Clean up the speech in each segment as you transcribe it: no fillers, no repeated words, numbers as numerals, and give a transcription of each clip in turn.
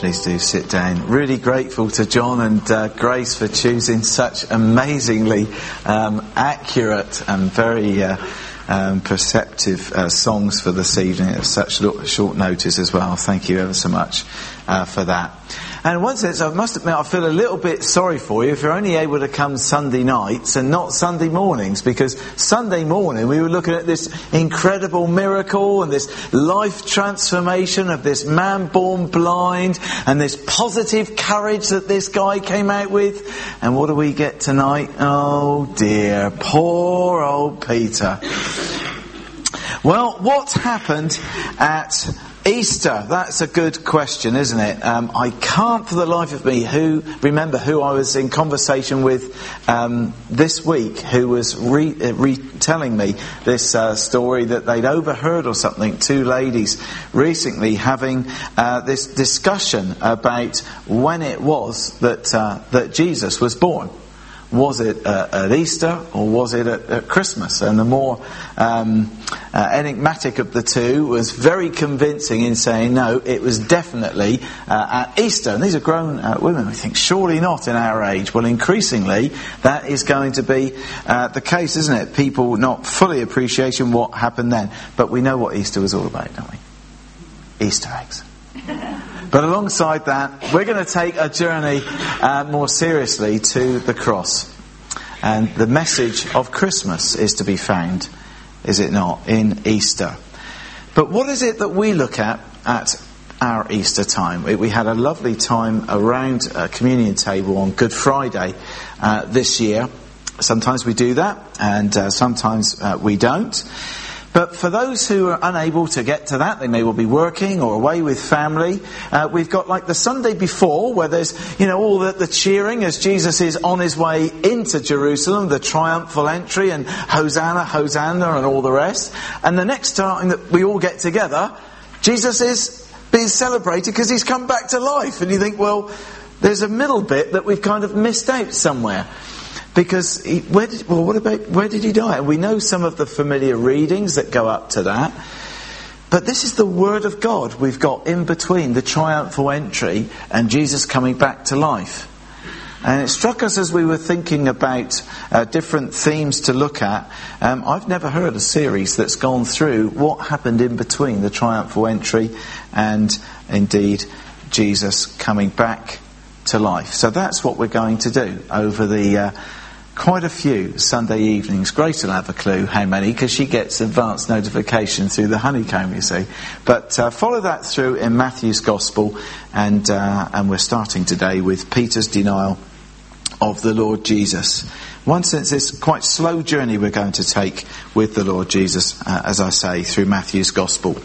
Please do sit down. Really grateful to John and Grace for choosing such amazingly accurate and very perceptive songs for this evening at such short notice as well. Thank you ever so much for that. And in one sense, I must admit, I feel a little bit sorry for you if you're only able to come Sunday nights and not Sunday mornings, because Sunday morning we were looking at this incredible miracle and this life transformation of this man born blind and this positive courage that this guy came out with. And what do we get tonight? Oh dear, poor old Peter. Well, what happened at Easter? That's a good question, isn't it? I can't for the life of me remember who I was in conversation with this week, who was retelling me this story that they'd overheard or something, two ladies recently having this discussion about when it was that Jesus was born. Was it at Easter or was it at Christmas? And the more enigmatic of the two was very convincing in saying, no, it was definitely at Easter. And these are grown women. We think, surely not in our age. Well, increasingly, that is going to be the case, isn't it? People not fully appreciating what happened then. But we know what Easter was all about, don't we? Easter eggs. But alongside that, we're going to take a journey more seriously to the cross. And the message of Christmas is to be found, is it not, in Easter. But what is it that we look at our Easter time? We had a lovely time around a communion table on Good Friday this year. Sometimes we do that, and sometimes we don't. But for those who are unable to get to that, they may well be working or away with family. We've got like the Sunday before, where there's, all the cheering as Jesus is on his way into Jerusalem, the triumphal entry and Hosanna, Hosanna and all the rest. And the next time that we all get together, Jesus is being celebrated because he's come back to life. And you think, well, there's a middle bit that we've kind of missed out somewhere. Because, where did he die? And we know some of the familiar readings that go up to that. But this is the Word of God we've got in between the triumphal entry and Jesus coming back to life. And it struck us as we were thinking about different themes to look at. I've never heard a series that's gone through what happened in between the triumphal entry and, indeed, Jesus coming back to life. So that's what we're going to do over the quite a few Sunday evenings. Grace will have a clue how many, because she gets advance notification through the honeycomb, you see. But follow that through in Matthew's Gospel, and we're starting today with Peter's denial of the Lord Jesus. One sense, it's quite slow journey we're going to take with the Lord Jesus, as I say, through Matthew's Gospel.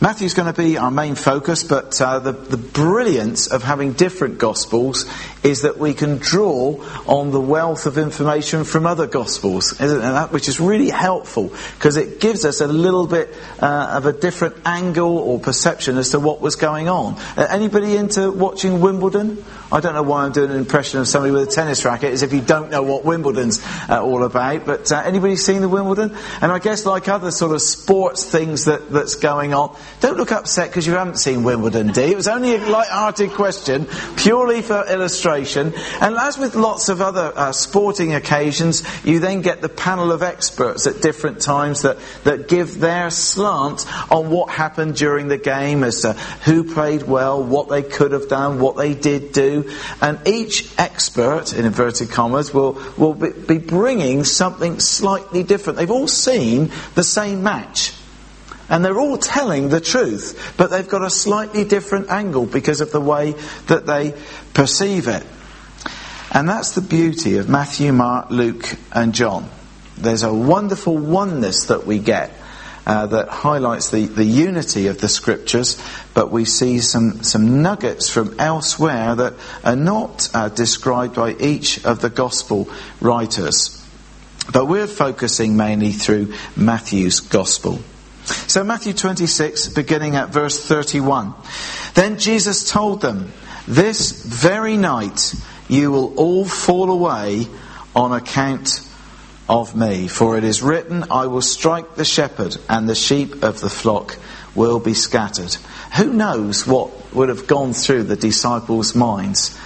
Matthew's going to be our main focus, but the brilliance of having different Gospels is that we can draw on the wealth of information from other Gospels, isn't that? Which is really helpful, because it gives us a little bit of a different angle or perception as to what was going on. Anybody into watching Wimbledon? I don't know why I'm doing an impression of somebody with a tennis racket, as if you don't know what Wimbledon's all about, but anybody seen the Wimbledon? And I guess like other sort of sports things that's going on, don't look upset because you haven't seen Wimbledon, Dee. It was only a light-hearted question, purely for illustration. And as with lots of other sporting occasions, you then get the panel of experts at different times that give their slant on what happened during the game, as to who played well, what they could have done, what they did do. And each expert, in inverted commas, will be bringing something slightly different. They've all seen the same match. And they're all telling the truth, but they've got a slightly different angle because of the way that they perceive it. And that's the beauty of Matthew, Mark, Luke and John. There's a wonderful oneness that we get that highlights the unity of the Scriptures, but we see some nuggets from elsewhere that are not described by each of the Gospel writers. But we're focusing mainly through Matthew's Gospel. So Matthew 26, beginning at verse 31. Then Jesus told them, "This very night you will all fall away on account of me. For it is written, I will strike the shepherd, and the sheep of the flock will be scattered." Who knows what would have gone through the disciples' minds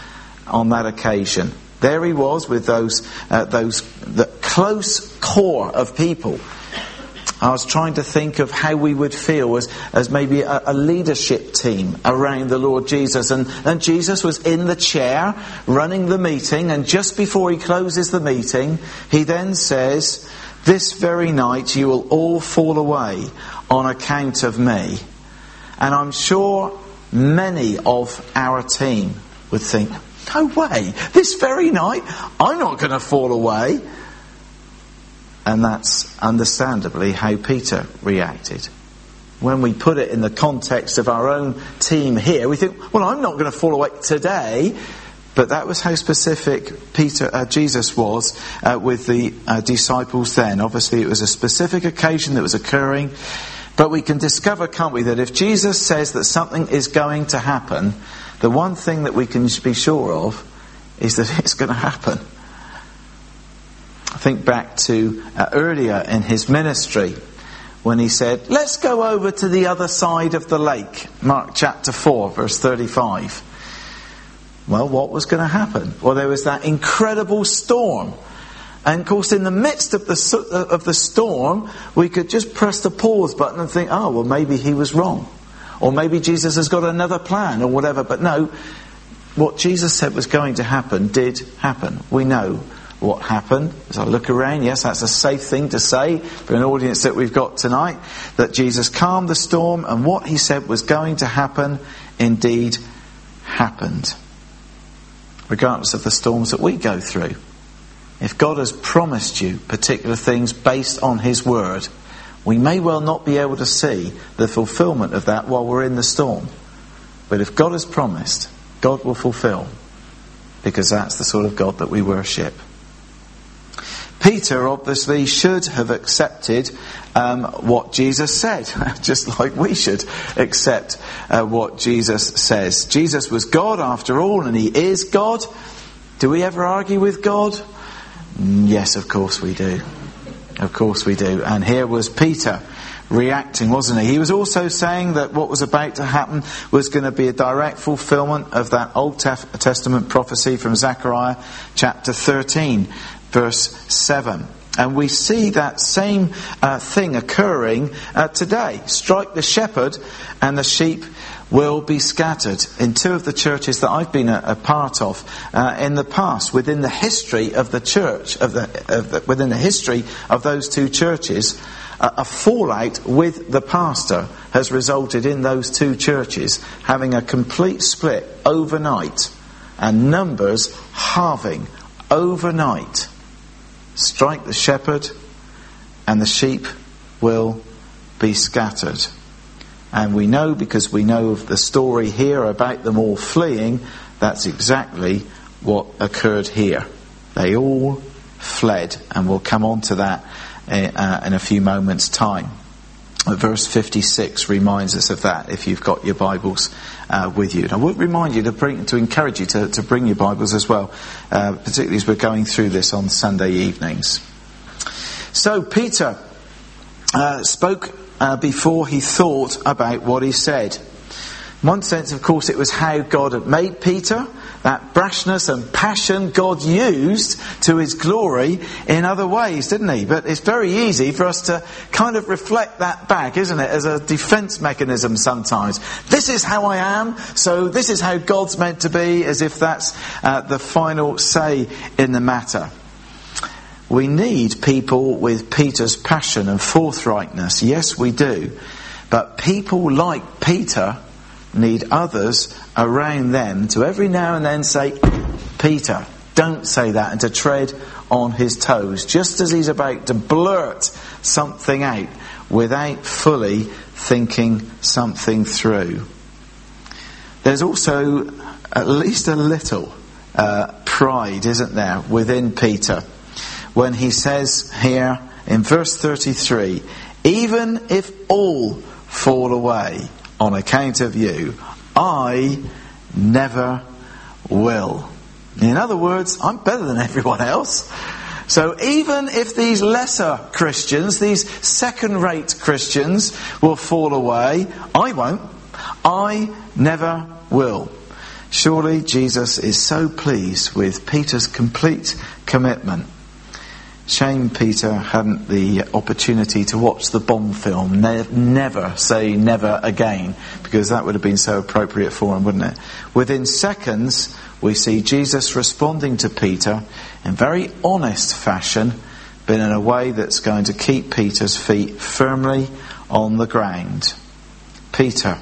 on that occasion. There he was with the close core of people. I was trying to think of how we would feel as maybe a leadership team around the Lord Jesus. And Jesus was in the chair running the meeting, and just before he closes the meeting, he then says, "This very night you will all fall away on account of me." And I'm sure many of our team would think, "No way, this very night, I'm not going to fall away." And that's understandably how Peter reacted. When we put it in the context of our own team here, we think, well, I'm not going to fall away today. But that was how specific Jesus was with the disciples then. Obviously, it was a specific occasion that was occurring. But we can discover, can't we, that if Jesus says that something is going to happen, the one thing that we can be sure of is that it's going to happen. I think back to earlier in his ministry when he said, "Let's go over to the other side of the lake." Mark chapter 4, verse 35. Well, what was going to happen? Well, there was that incredible storm. And of course, in the midst of the storm, we could just press the pause button and think, oh, well, maybe he was wrong. Or maybe Jesus has got another plan or whatever. But no, what Jesus said was going to happen did happen. We know what happened. As I look around, yes, that's a safe thing to say for an audience that we've got tonight, that Jesus calmed the storm, and what he said was going to happen indeed happened. Regardless of the storms that we go through, if God has promised you particular things based on his word, we may well not be able to see the fulfillment of that while we're in the storm. But if God has promised, God will fulfill, because that's the sort of God that we worship. Peter obviously should have accepted what Jesus said, just like we should accept what Jesus says. Jesus was God after all, and he is God. Do we ever argue with God? Yes, of course we do. Of course we do. And here was Peter reacting, wasn't he? He was also saying that what was about to happen was going to be a direct fulfillment of that Old Testament prophecy from Zechariah chapter 13. Verse 7. And we see that same thing occurring today. Strike the shepherd and the sheep will be scattered. In two of the churches that I've been a part of in the past, within the history of the church, within the history of those two churches, a fallout with the pastor has resulted in those two churches having a complete split overnight, and numbers halving overnight. Strike the shepherd and the sheep will be scattered. And we know, because we know of the story here about them all fleeing, that's exactly what occurred here. They all fled, and we'll come on to that in a few moments' time. Verse 56 reminds us of that, if you've got your Bibles with you. And I would remind you to encourage you to bring your Bibles as well, particularly as we're going through this on Sunday evenings. So Peter spoke before he thought about what he said. In one sense, of course, it was how God had made Peter, that brashness and passion God used to his glory in other ways, didn't he? But it's very easy for us to kind of reflect that back, isn't it, as a defence mechanism sometimes. This is how I am, so this is how God's meant to be, as if that's the final say in the matter. We need people with Peter's passion and forthrightness, yes we do. But people like Peter need others around them to every now and then say, "Peter, don't say that," and to tread on his toes, just as he's about to blurt something out without fully thinking something through. There's also at least a little pride, isn't there, within Peter, when he says here in verse 33, "Even if all fall away on account of you, I never will." In other words, I'm better than everyone else. So even if these lesser Christians, these second-rate Christians, will fall away, I won't. I never will. Surely Jesus is so pleased with Peter's complete commitment. Shame Peter hadn't the opportunity to watch the bomb film, Never Say Never Again, because that would have been so appropriate for him, wouldn't it? Within seconds, we see Jesus responding to Peter in very honest fashion, but in a way that's going to keep Peter's feet firmly on the ground. Peter,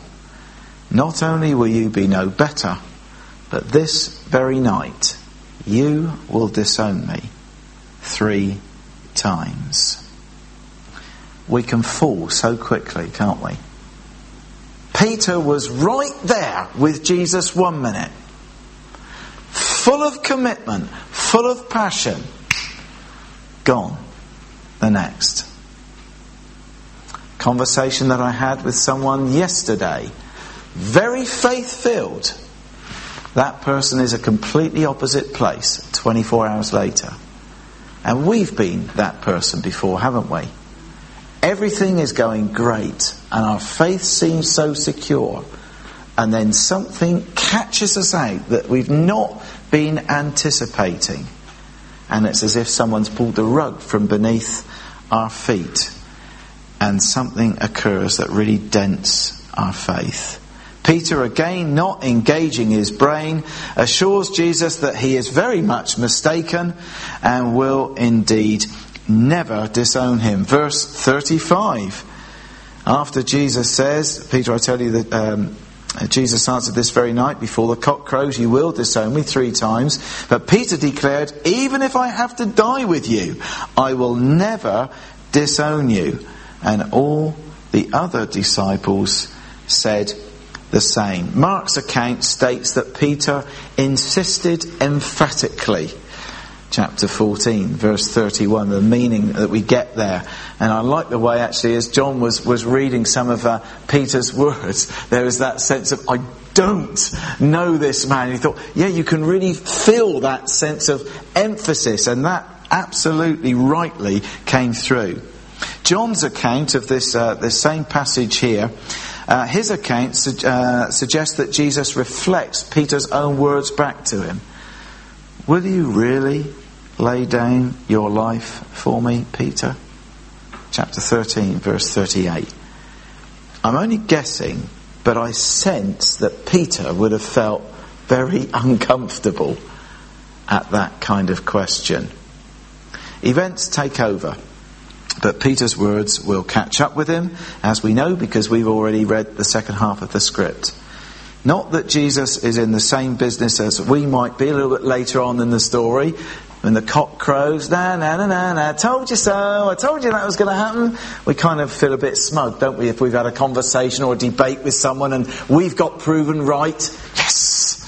not only will you be no better, but this very night you will disown me 3 times. We can fall so quickly, can't we? Peter was right there with Jesus 1 minute. Full of commitment, full of passion. Gone the next. Conversation that I had with someone yesterday. Very faith-filled. That person is a completely opposite place 24 hours later. And we've been that person before, haven't we? Everything is going great, and our faith seems so secure. And then something catches us out that we've not been anticipating. And it's as if someone's pulled the rug from beneath our feet. And something occurs that really dents our faith. Peter, again not engaging his brain, assures Jesus that he is very much mistaken and will indeed never disown him. Verse 35. After Jesus says, Peter, I tell you that Jesus answered, this very night before the cock crows, you will disown me 3 times. But Peter declared, even if I have to die with you, I will never disown you. And all the other disciples said the same. Mark's account states that Peter insisted emphatically. Chapter 14, verse 31, the meaning that we get there. And I like the way, actually, as John was reading some of Peter's words, there was that sense of, I don't know this man. And he thought, yeah, you can really feel that sense of emphasis. And that absolutely rightly came through. John's account of this same passage here, his account suggests that Jesus reflects Peter's own words back to him. Will you really lay down your life for me, Peter? Chapter 13, verse 38. I'm only guessing, but I sense that Peter would have felt very uncomfortable at that kind of question. Events take over. But Peter's words will catch up with him, as we know, because we've already read the second half of the script. Not that Jesus is in the same business as we might be a little bit later on in the story, when the cock crows, I told you so, I told you that was going to happen. We kind of feel a bit smug, don't we, if we've had a conversation or a debate with someone and we've got proven right. Yes!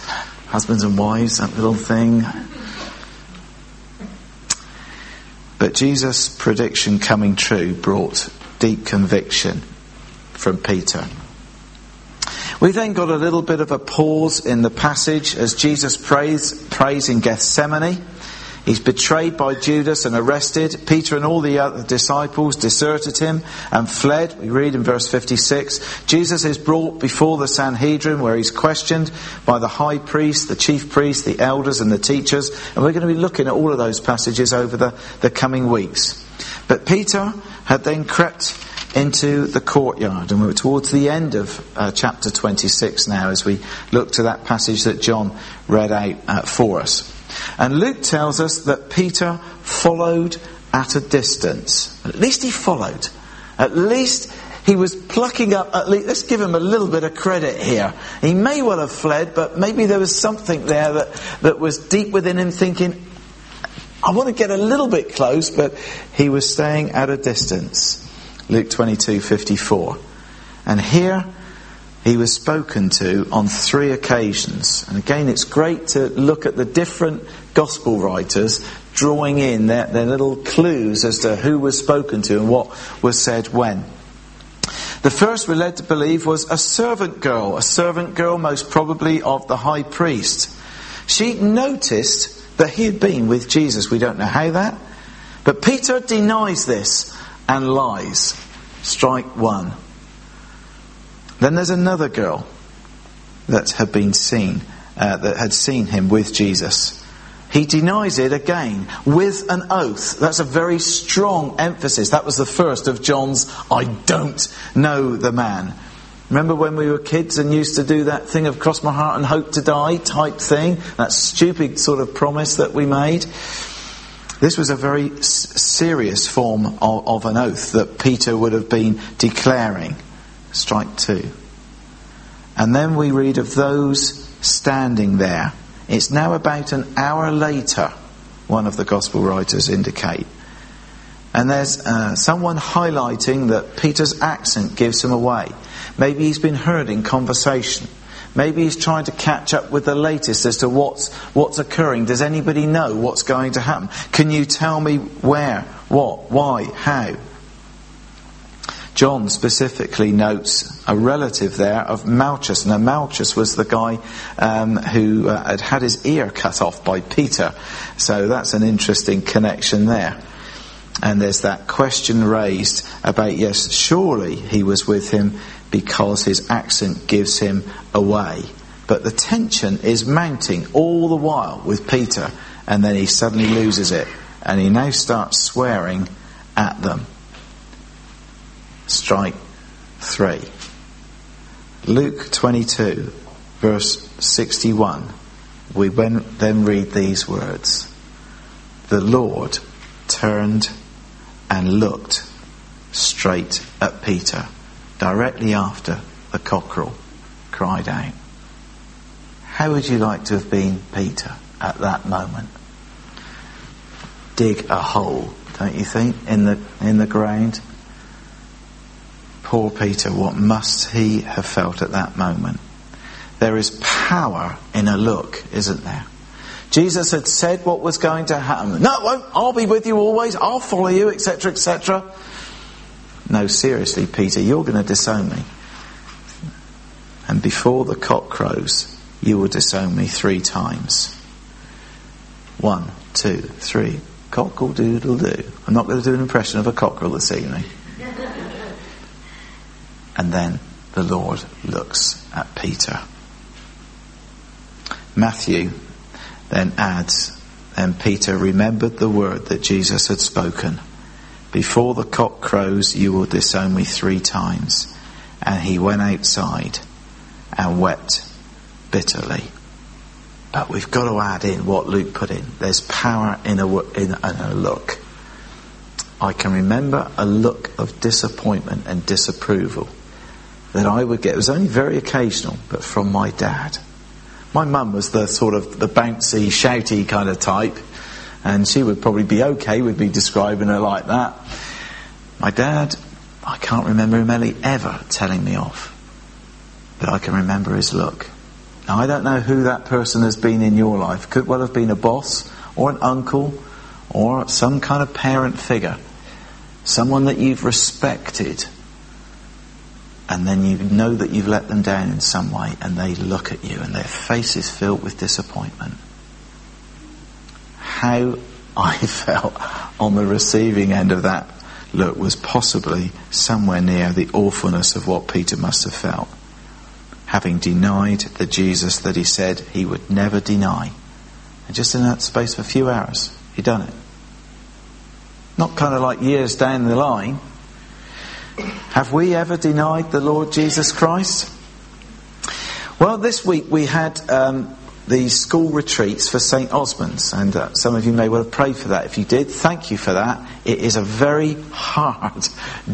Husbands and wives, that little thing. But Jesus' prediction coming true brought deep conviction from Peter. We then got a little bit of a pause in the passage as Jesus prays in Gethsemane. He's betrayed by Judas and arrested. Peter and all the other disciples deserted him and fled. We read in verse 56. Jesus is brought before the Sanhedrin, where he's questioned by the high priest, the chief priest, the elders and the teachers. And we're going to be looking at all of those passages over the coming weeks. But Peter had then crept into the courtyard. And we were towards the end of chapter 26 now, as we look to that passage that John read out for us. And Luke tells us that Peter followed at a distance. At least he followed. At least he was plucking up. At least, let's give him a little bit of credit here. He may well have fled, but maybe there was something there that was deep within him thinking, I want to get a little bit close, but he was staying at a distance. Luke 22:54. And here he was spoken to on 3 occasions. And again, it's great to look at the different gospel writers drawing in their little clues as to who was spoken to and what was said when. The first we're led to believe was a servant girl most probably of the high priest. She noticed that he had been with Jesus. We don't know how that. But Peter denies this and lies. Strike 1. Then there's another girl, that had seen him with Jesus. He denies it again with an oath. That's a very strong emphasis. That was the first of John's "I don't know the man." Remember when we were kids and used to do that thing of cross my heart and hope to die type thing? That stupid sort of promise that we made. This was a very serious form of an oath that Peter would have been declaring. Strike two. And then we read of those standing there. It's now about an hour later, one of the Gospel writers indicate. And there's someone highlighting that Peter's accent gives him away. Maybe he's been heard in conversation. Maybe he's trying to catch up with the latest as to what's occurring. Does anybody know what's going to happen? Can you tell me where, what, why, how? John specifically notes a relative there of Malchus. Now, Malchus was the guy who had had his ear cut off by Peter. So that's an interesting connection there. And there's that question raised about, yes, surely he was with him because his accent gives him away. But the tension is mounting all the while with Peter. And then he suddenly loses it. And he now starts swearing at them. Strike three. Luke 22, verse 61. We then read these words. The Lord turned and looked straight at Peter, directly after the cockerel cried out. How would you like to have been Peter at that moment? Dig a hole, don't you think, in the ground? Poor Peter, what must he have felt at that moment? There is power in a look, isn't there? Jesus had said what was going to happen. No, it won't. I'll be with you always. I'll follow you, etc., etc. No, seriously, Peter, you're going to disown me. And before the cock crows, you will disown me 3 times. 1, 2, 3. Cockle doodle doo. I'm not going to do an impression of a cockerel this evening. And then the Lord looks at Peter. Matthew then adds, and Peter remembered the word that Jesus had spoken. Before the cock crows, you will disown me 3 times. And he went outside and wept bitterly. But we've got to add in what Luke put in. There's power in a look. I can remember a look of disappointment and disapproval that I would get. It was only very occasional, but from my dad. My mum was the sort of the bouncy, shouty kind of type, and she would probably be okay with me describing her like that. My dad, I can't remember him ever telling me off, but I can remember his look. Now, I don't know who that person has been in your life. Could well have been a boss or an uncle or some kind of parent figure, someone that you've respected, and then you know that you've let them down in some way, and they look at you and their face is filled with disappointment. How I felt on the receiving end of that look was possibly somewhere near the awfulness of what Peter must have felt, having denied the Jesus that he said he would never deny. And just in that space of a few hours, he done it. Not kind of like years down the line. Have we ever denied the Lord Jesus Christ? Well, this week we had the school retreats for St Osmund's, and some of you may well have prayed for that. If you did, thank you for that. It is a very hard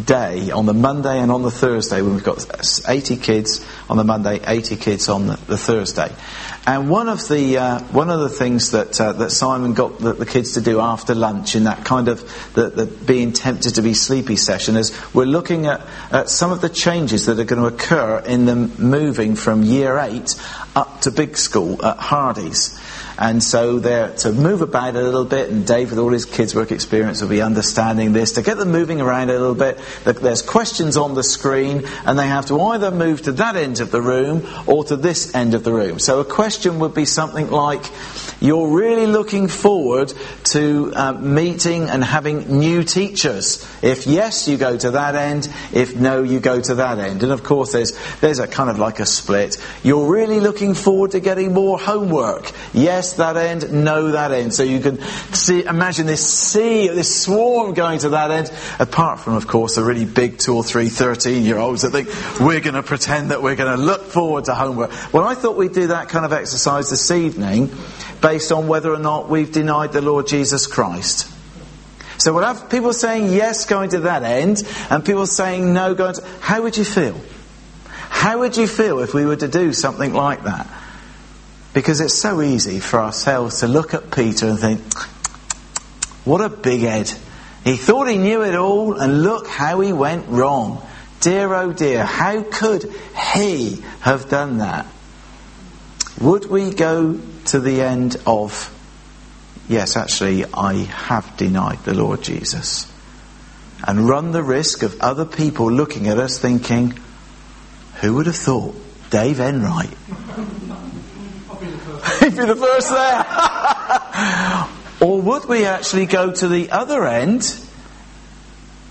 day on the Monday and on the Thursday when we've got 80 kids on the Monday, 80 kids on the Thursday. And one of the things that Simon got the kids to do after lunch in that kind of the being tempted to be sleepy session is we're looking at some of the changes that are going to occur in them moving from year 8 up to big school at Hardy's. And so they're to move about a little bit, and Dave, with all his kids' work experience, will be understanding this. To get them moving around a little bit, there's questions on the screen, and they have to either move to that end of the room or to this end of the room. So a question would be something like, you're really looking forward to meeting and having new teachers. If yes, you go to that end. If no, you go to that end. And of course, there's a kind of like a split. You're really looking forward to getting more homework. Yes, that end, no, that end. So you can imagine this sea, this swarm going to that end, apart from, of course, the really big 2 or 3 13-year-olds that think, we're going to pretend that we're going to look forward to homework. Well, I thought we'd do that kind of exercise this evening based on whether or not we've denied the Lord Jesus Christ. So we'll have people saying yes, going to that end, and people saying no, going to... How would you feel? How would you feel if we were to do something like that? Because it's so easy for ourselves to look at Peter and think, what a big head. He thought he knew it all, and look how he went wrong. Dear, oh dear, how could he have done that? Would we go to the end of, yes, actually, I have denied the Lord Jesus, and run the risk of other people looking at us thinking, who would have thought? Dave Enright. He'd be the first there. Or would we actually go to the other end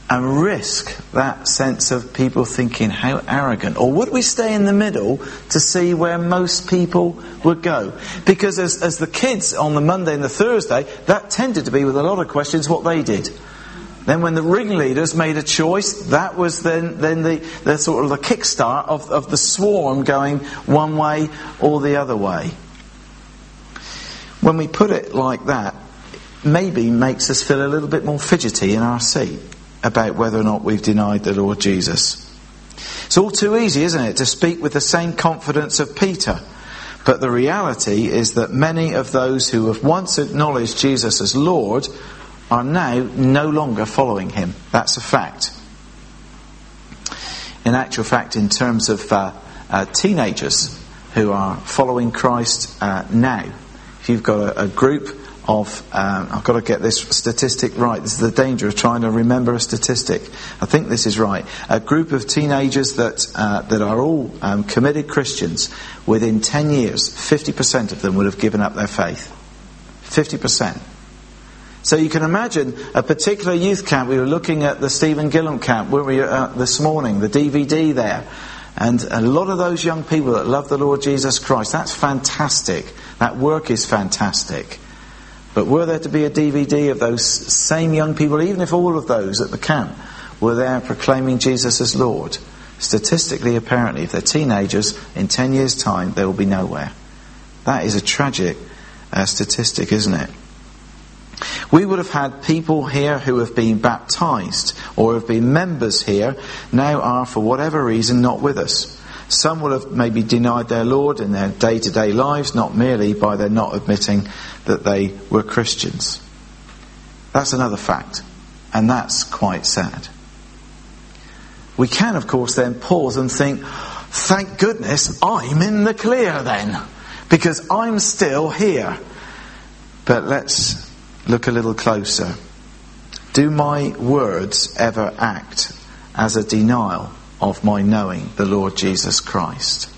and risk that sense of people thinking, how arrogant? Or would we stay in the middle to see where most people would go? Because as the kids on the Monday and the Thursday, that tended to be, with a lot of questions, what they did. Then when the ringleaders made a choice, that was then the sort of the kickstart of the swarm going one way or the other way. When we put it like that, maybe makes us feel a little bit more fidgety in our seat about whether or not we've denied the Lord Jesus. It's all too easy, isn't it, to speak with the same confidence of Peter. But the reality is that many of those who have once acknowledged Jesus as Lord are now no longer following him. That's a fact. In actual fact, in terms of teenagers who are following Christ now, if you've got a group of... I've got to get this statistic right. This is the danger of trying to remember a statistic. I think this is right. A group of teenagers that are all committed Christians, within 10 years, 50% of them would have given up their faith. 50%. So you can imagine a particular youth camp. We were looking at the Stephen Gillum camp, weren't we, this morning, the DVD there. And a lot of those young people that love the Lord Jesus Christ, that's fantastic. That work is fantastic. But were there to be a DVD of those same young people, even if all of those at the camp were there proclaiming Jesus as Lord, statistically, apparently, if they're teenagers, in 10 years' time, they will be nowhere. That is a tragic statistic, isn't it? We would have had people here who have been baptised or have been members here, now are for whatever reason not with us. Some will have maybe denied their Lord in their day-to-day lives, not merely by their not admitting that they were Christians. That's another fact, and that's quite sad. We can, of course, then pause and think, thank goodness I'm in the clear then, because I'm still here. But let's look a little closer. Do my words ever act as a denial of my knowing the Lord Jesus Christ?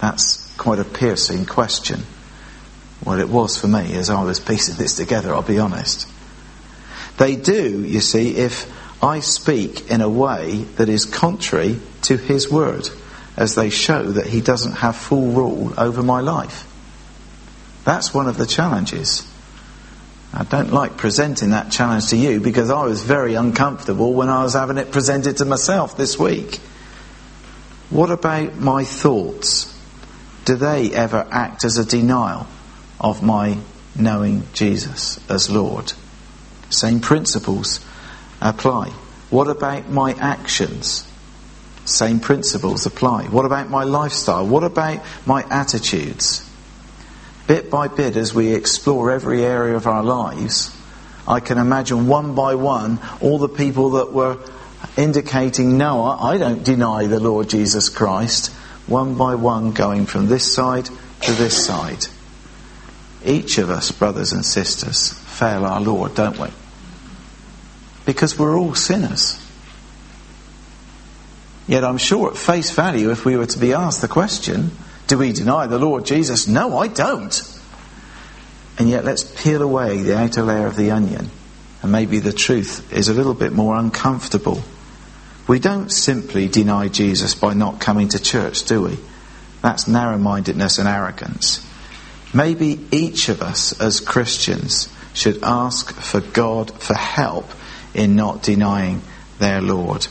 That's quite a piercing question. Well, it was for me as I was piecing this together, I'll be honest. They do, you see, if I speak in a way that is contrary to his word, as they show that he doesn't have full rule over my life. That's one of the challenges. I don't like presenting that challenge to you, because I was very uncomfortable when I was having it presented to myself this week. What about my thoughts? Do they ever act as a denial of my knowing Jesus as Lord? Same principles apply. What about my actions? Same principles apply. What about my lifestyle? What about my attitudes? Bit by bit, as we explore every area of our lives, I can imagine one by one all the people that were indicating, no, I don't deny the Lord Jesus Christ, one by one, going from this side to this side. Each of us, brothers and sisters, fail our Lord, don't we? Because we're all sinners. Yet I'm sure at face value, if we were to be asked the question, do we deny the Lord Jesus? No, I don't. And yet let's peel away the outer layer of the onion, and maybe the truth is a little bit more uncomfortable. We don't simply deny Jesus by not coming to church, do we? That's narrow-mindedness and arrogance. Maybe each of us as Christians should ask for God for help in not denying their Lord.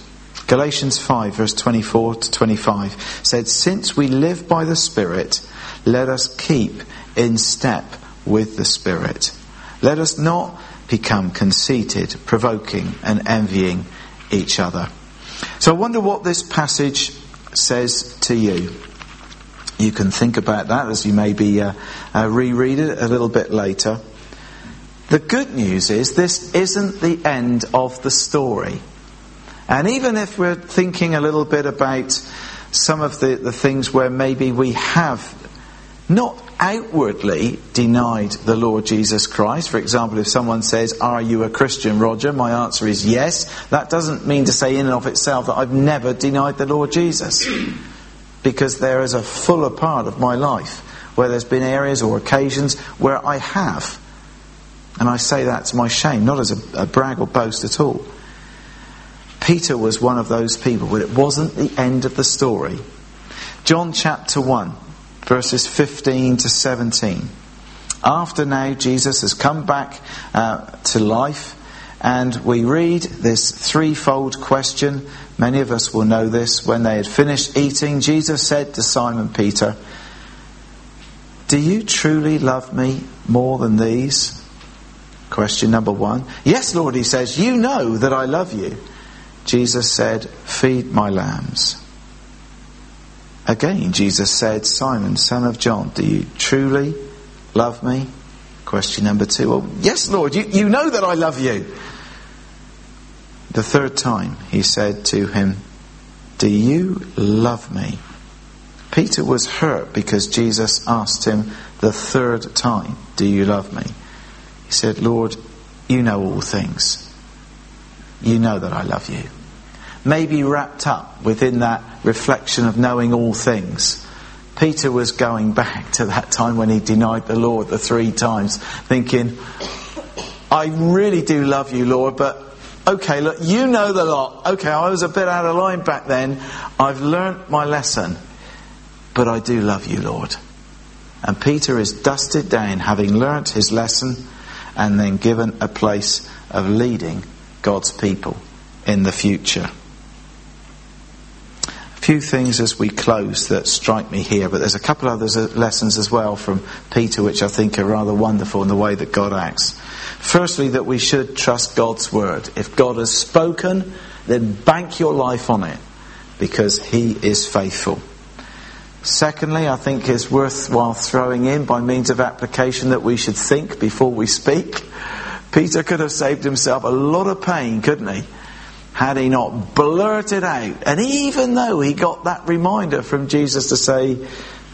Galatians 5 verse 24 to 25 said, "Since we live by the Spirit, let us keep in step with the Spirit. Let us not become conceited, provoking and envying each other." So I wonder what this passage says to you. You can think about that as you maybe reread it a little bit later. The good news is this isn't the end of the story. And even if we're thinking a little bit about some of the things where maybe we have not outwardly denied the Lord Jesus Christ. For example, if someone says, "Are you a Christian, Roger?" my answer is yes. That doesn't mean to say in and of itself that I've never denied the Lord Jesus. Because there is a fuller part of my life where there's been areas or occasions where I have. And I say that to my shame, not as a brag or boast at all. Peter was one of those people, but it wasn't the end of the story. John chapter 1, verses 15 to 17. After now, Jesus has come back to life, and we read this threefold question. Many of us will know this. When they had finished eating, Jesus said to Simon Peter, "Do you truly love me more than these?" Question number one. "Yes, Lord," he says, "you know that I love you." Jesus said, "Feed my lambs." Again, Jesus said, "Simon, son of John, do you truly love me?" Question number two. "Well, yes, Lord, you know that I love you." The third time, he said to him, "Do you love me?" Peter was hurt because Jesus asked him the third time, "Do you love me?" He said, "Lord, you know all things. You know that I love you." Maybe wrapped up within that reflection of knowing all things, Peter was going back to that time when he denied the Lord the three times, thinking, "I really do love you, Lord, but okay, look, you know the lot. Okay, I was a bit out of line back then. I've learnt my lesson, but I do love you, Lord." And Peter is dusted down, having learnt his lesson, and then given a place of leading God's people in the future. A few things as we close that strike me here, but there's a couple other lessons as well from Peter which I think are rather wonderful in the way that God acts. Firstly, that we should trust God's word. If God has spoken, then bank your life on it, because he is faithful. Secondly, I think it's worthwhile throwing in by means of application that we should think before we speak. Peter could have saved himself a lot of pain, couldn't he? Had he not blurted out. And even though he got that reminder from Jesus to say,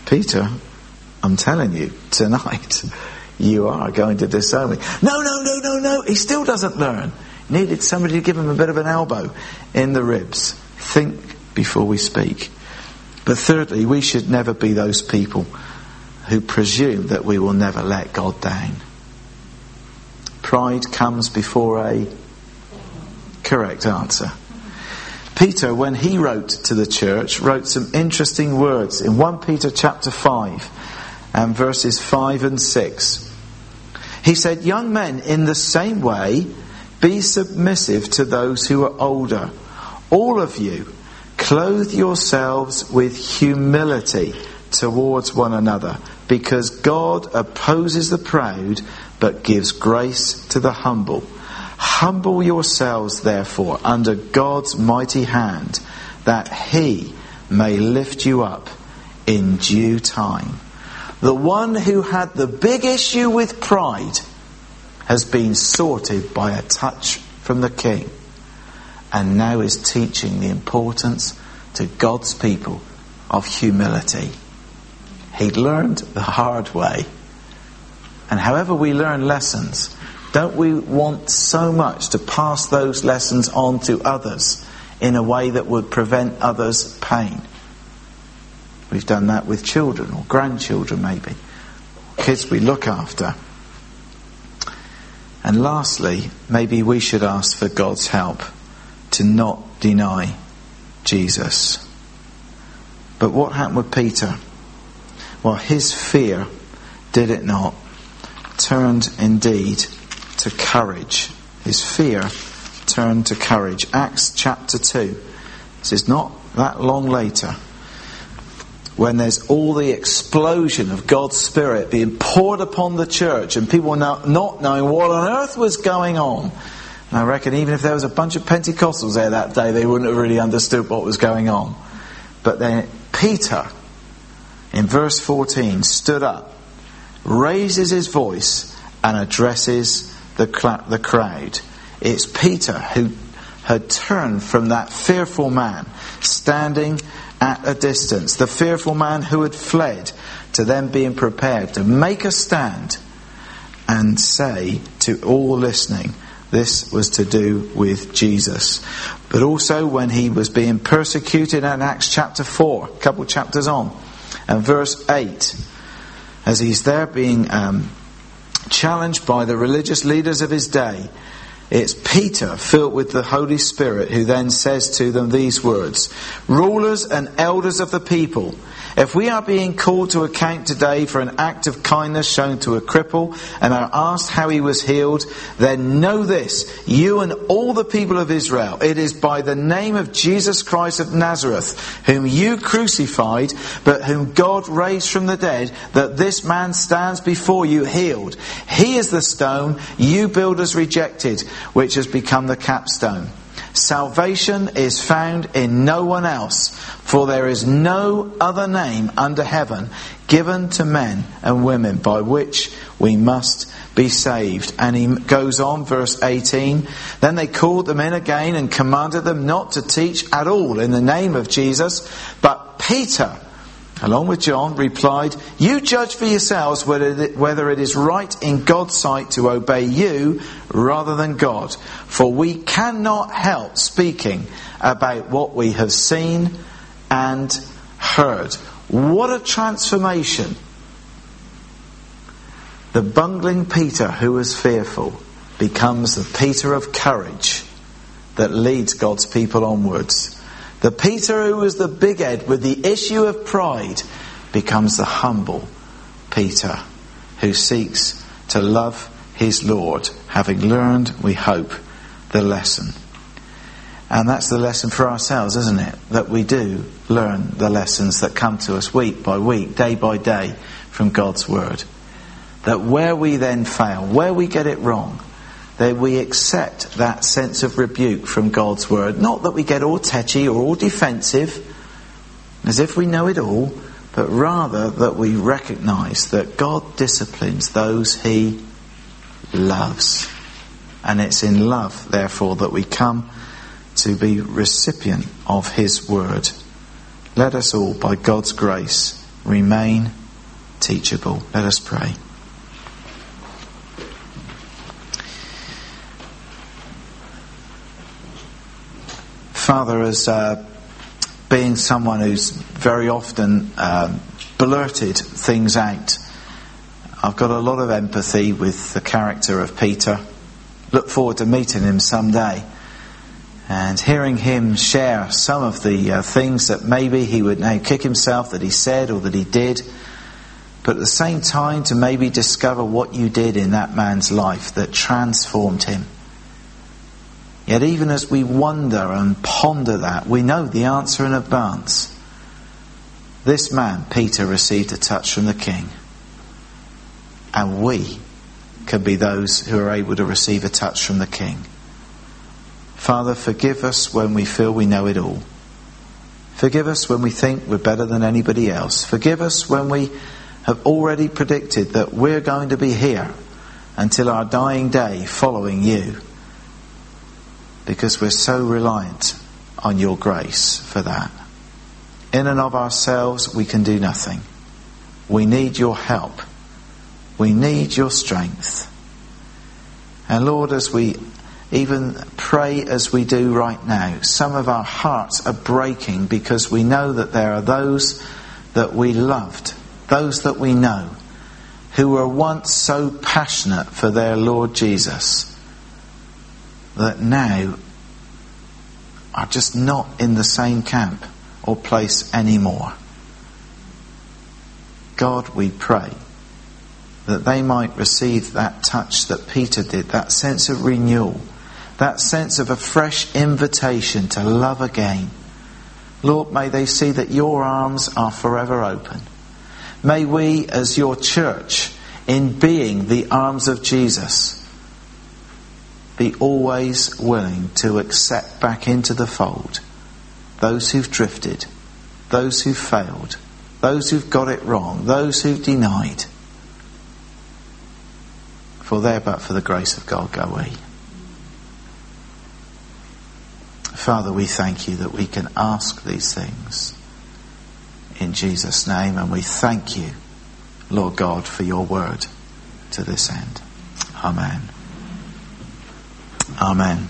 "Peter, I'm telling you, tonight you are going to disown me." No. He still doesn't learn. Needed somebody to give him a bit of an elbow in the ribs. Think before we speak. But thirdly, we should never be those people who presume that we will never let God down. Pride comes before a correct answer. Peter, when he wrote to the church, wrote some interesting words in 1 Peter chapter 5 and verses 5 and 6. He said, "Young men, in the same way, be submissive to those who are older. All of you, clothe yourselves with humility towards one another, because God opposes the proud, but gives grace to the humble. Humble yourselves, therefore, under God's mighty hand, that he may lift you up in due time." The one who had the big issue with pride has been sorted by a touch from the King, and now is teaching the importance to God's people of humility. He learned the hard way. And however we learn lessons, don't we want so much to pass those lessons on to others in a way that would prevent others' pain? We've done that with children or grandchildren maybe, kids we look after. And lastly, maybe we should ask for God's help to not deny Jesus. But what happened with Peter? Well, his fear, did it not, turned indeed to courage. His fear turned to courage. Acts chapter 2. This is not that long later, when there's all the explosion of God's Spirit being poured upon the church and people not knowing what on earth was going on. And I reckon even if there was a bunch of Pentecostals there that day, they wouldn't have really understood what was going on. But then Peter, in verse 14, stood up, raises his voice and addresses the crowd. It's Peter who had turned from that fearful man standing at a distance, the fearful man who had fled, to them being prepared to make a stand and say to all listening, this was to do with Jesus. But also when he was being persecuted in Acts chapter 4, a couple chapters on, and verse 8, as he's there being challenged by the religious leaders of his day, it's Peter, filled with the Holy Spirit, who then says to them these words, "Rulers and elders of the people, if we are being called to account today for an act of kindness shown to a cripple and are asked how he was healed, then know this, you and all the people of Israel, it is by the name of Jesus Christ of Nazareth, whom you crucified, but whom God raised from the dead, that this man stands before you healed. He is the stone you builders rejected, which has become the capstone. Salvation is found in no one else, for there is no other name under heaven given to men and women by which we must be saved." And he goes on, verse 18, "Then they called them in again and commanded them not to teach at all in the name of Jesus. But Peter, along with John, replied, you judge for yourselves whether it is right in God's sight to obey you rather than God. For we cannot help speaking about what we have seen and heard." What a transformation. The bungling Peter who was fearful becomes the Peter of courage that leads God's people onwards. The Peter who was the big head with the issue of pride becomes the humble Peter who seeks to love his Lord, having learned, we hope, the lesson. And that's the lesson for ourselves, isn't it? That we do learn the lessons that come to us week by week, day by day from God's Word. That where we then fail, where we get it wrong, that we accept that sense of rebuke from God's Word. Not that we get all tetchy or all defensive, as if we know it all, but rather that we recognise that God disciplines those He loves. And it's in love, therefore, that we come to be recipient of His Word. Let us all, by God's grace, remain teachable. Let us pray. Father, as being someone who's very often blurted things out, I've got a lot of empathy with the character of Peter. Look forward to meeting him someday and hearing him share some of the things that maybe he would now kick himself that he said or that he did, but at the same time to maybe discover what you did in that man's life that transformed him. Yet even as we wonder and ponder that, we know the answer in advance. This man, Peter, received a touch from the King. And we can be those who are able to receive a touch from the King. Father, forgive us when we feel we know it all. Forgive us when we think we're better than anybody else. Forgive us when we have already predicted that we're going to be here until our dying day following you, because we're so reliant on your grace for that. In and of ourselves, we can do nothing. We need your help. We need your strength. And Lord, as we even pray as we do right now, some of our hearts are breaking because we know that there are those that we loved, those that we know, who were once so passionate for their Lord Jesus, that now are just not in the same camp or place anymore. God, we pray that they might receive that touch that Peter did, that sense of renewal, that sense of a fresh invitation to love again. Lord, may they see that your arms are forever open. May we, as your church, in being the arms of Jesus, be always willing to accept back into the fold those who've drifted, those who've failed, those who've got it wrong, those who've denied. For there but for the grace of God go we. Father, we thank you that we can ask these things in Jesus' name, and we thank you, Lord God, for your word to this end. Amen. Amen.